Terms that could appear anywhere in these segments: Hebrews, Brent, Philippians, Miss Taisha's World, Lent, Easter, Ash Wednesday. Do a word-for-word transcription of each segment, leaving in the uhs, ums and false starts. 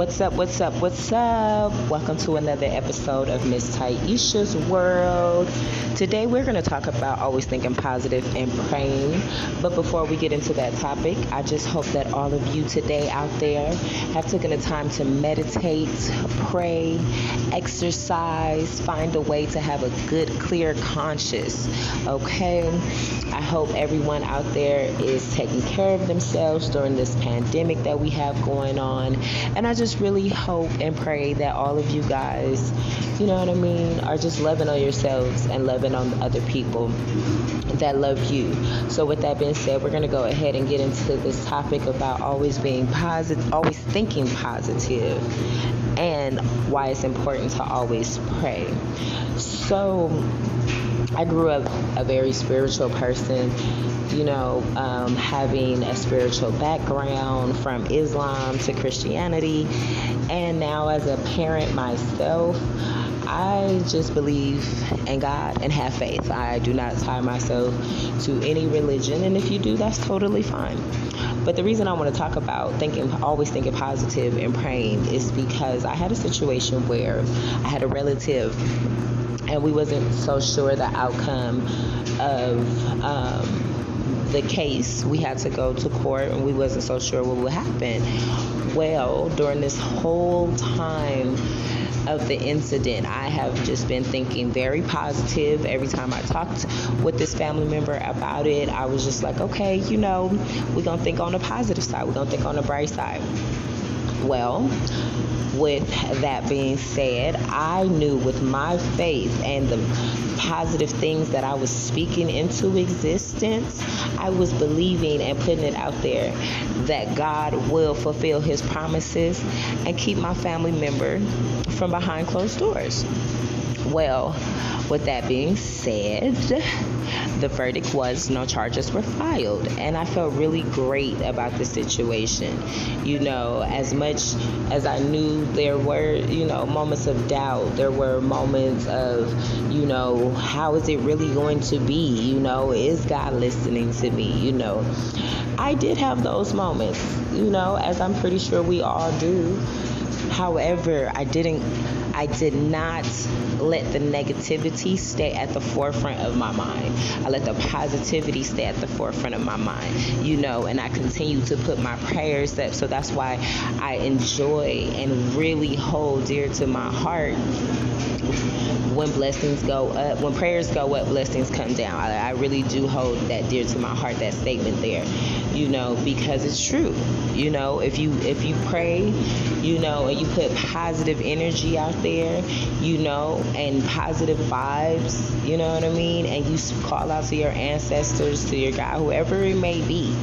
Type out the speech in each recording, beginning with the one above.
What's up, what's up, what's up? Welcome to another episode of Miss Taisha's World. Today we're going to talk about always thinking positive and praying. But before we get into that topic, I just hope that all of you today out there have taken the time to meditate, pray, exercise, find a way to have a good, clear conscience, okay? I hope everyone out there is taking care of themselves during this pandemic that we have going on. And I just really hope and pray that all of you guys, you know what I mean, are just loving on yourselves and loving on other people that love you. So with that being said, we're going to go ahead and get into this topic about always being positive, always thinking positive, and why it's important to always pray. So I grew up a very spiritual person, you know, um, having a spiritual background from Islam to Christianity. And now as a parent myself, I just believe in God and have faith. I do not tie myself to any religion. And if you do, that's totally fine. But the reason I want to talk about thinking, always thinking positive and praying is because I had a situation where I had a relative and we wasn't so sure the outcome of um, the case. We had to go to court, and we wasn't so sure what would happen. Well, during this whole time of the incident, I have just been thinking very positive. Every time I talked with this family member about it, I was just like, okay, you know, we're going to think on the positive side. We're going to think on the bright side. Well, with that being said, I knew with my faith and the positive things that I was speaking into existence, I was believing and putting it out there that God will fulfill his promises and keep my family member from behind closed doors. Well, with that being said, the verdict was no charges were filed, and I felt really great about the situation. You know, as much as I knew there were, you know, moments of doubt, there were moments of, you know, how is it really going to be? You know, is God listening to me? You know, I did have those moments, you know, as I'm pretty sure we all do. However, I didn't, I did not let the negativity stay at the forefront of my mind. I let the positivity stay at the forefront of my mind, you know, and I continue to put my prayers up. So that's why I enjoy and really hold dear to my heart when blessings go up, when prayers go up, blessings come down. I, I really do hold that dear to my heart, that statement there, you know, because it's true. You know, if you if you pray, you know, and you put positive energy out there, you know, and positive vibes, you know what I mean, and you call out to your ancestors, to your God, whoever it may be,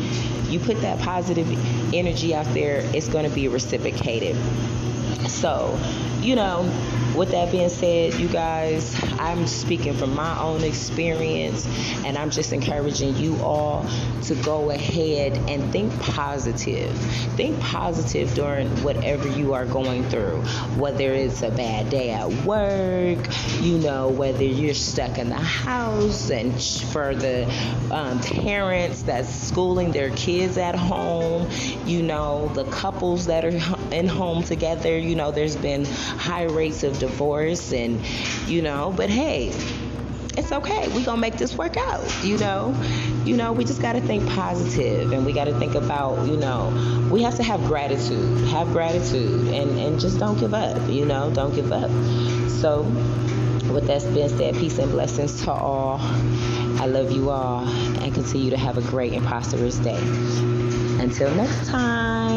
you put that positive energy out there, it's going to be reciprocated. So, you know, with that being said, you guys, I'm speaking from my own experience, and I'm just encouraging you all to go ahead and think positive. Think positive during whatever you are going through, whether it's a bad day at work, you know, whether you're stuck in the house, and for the um, parents that's schooling their kids at home, you know, the couples that are in home together, you know, there's been high rates of divorce, and you know, but hey, it's okay, we gonna make this work out. You know, you know, we just gotta think positive, and we gotta think about, you know, we have to have gratitude, have gratitude, and and just don't give up. You know, don't give up. So, with that being said, peace and blessings to all. I love you all, and continue to have a great and prosperous day. Until next time.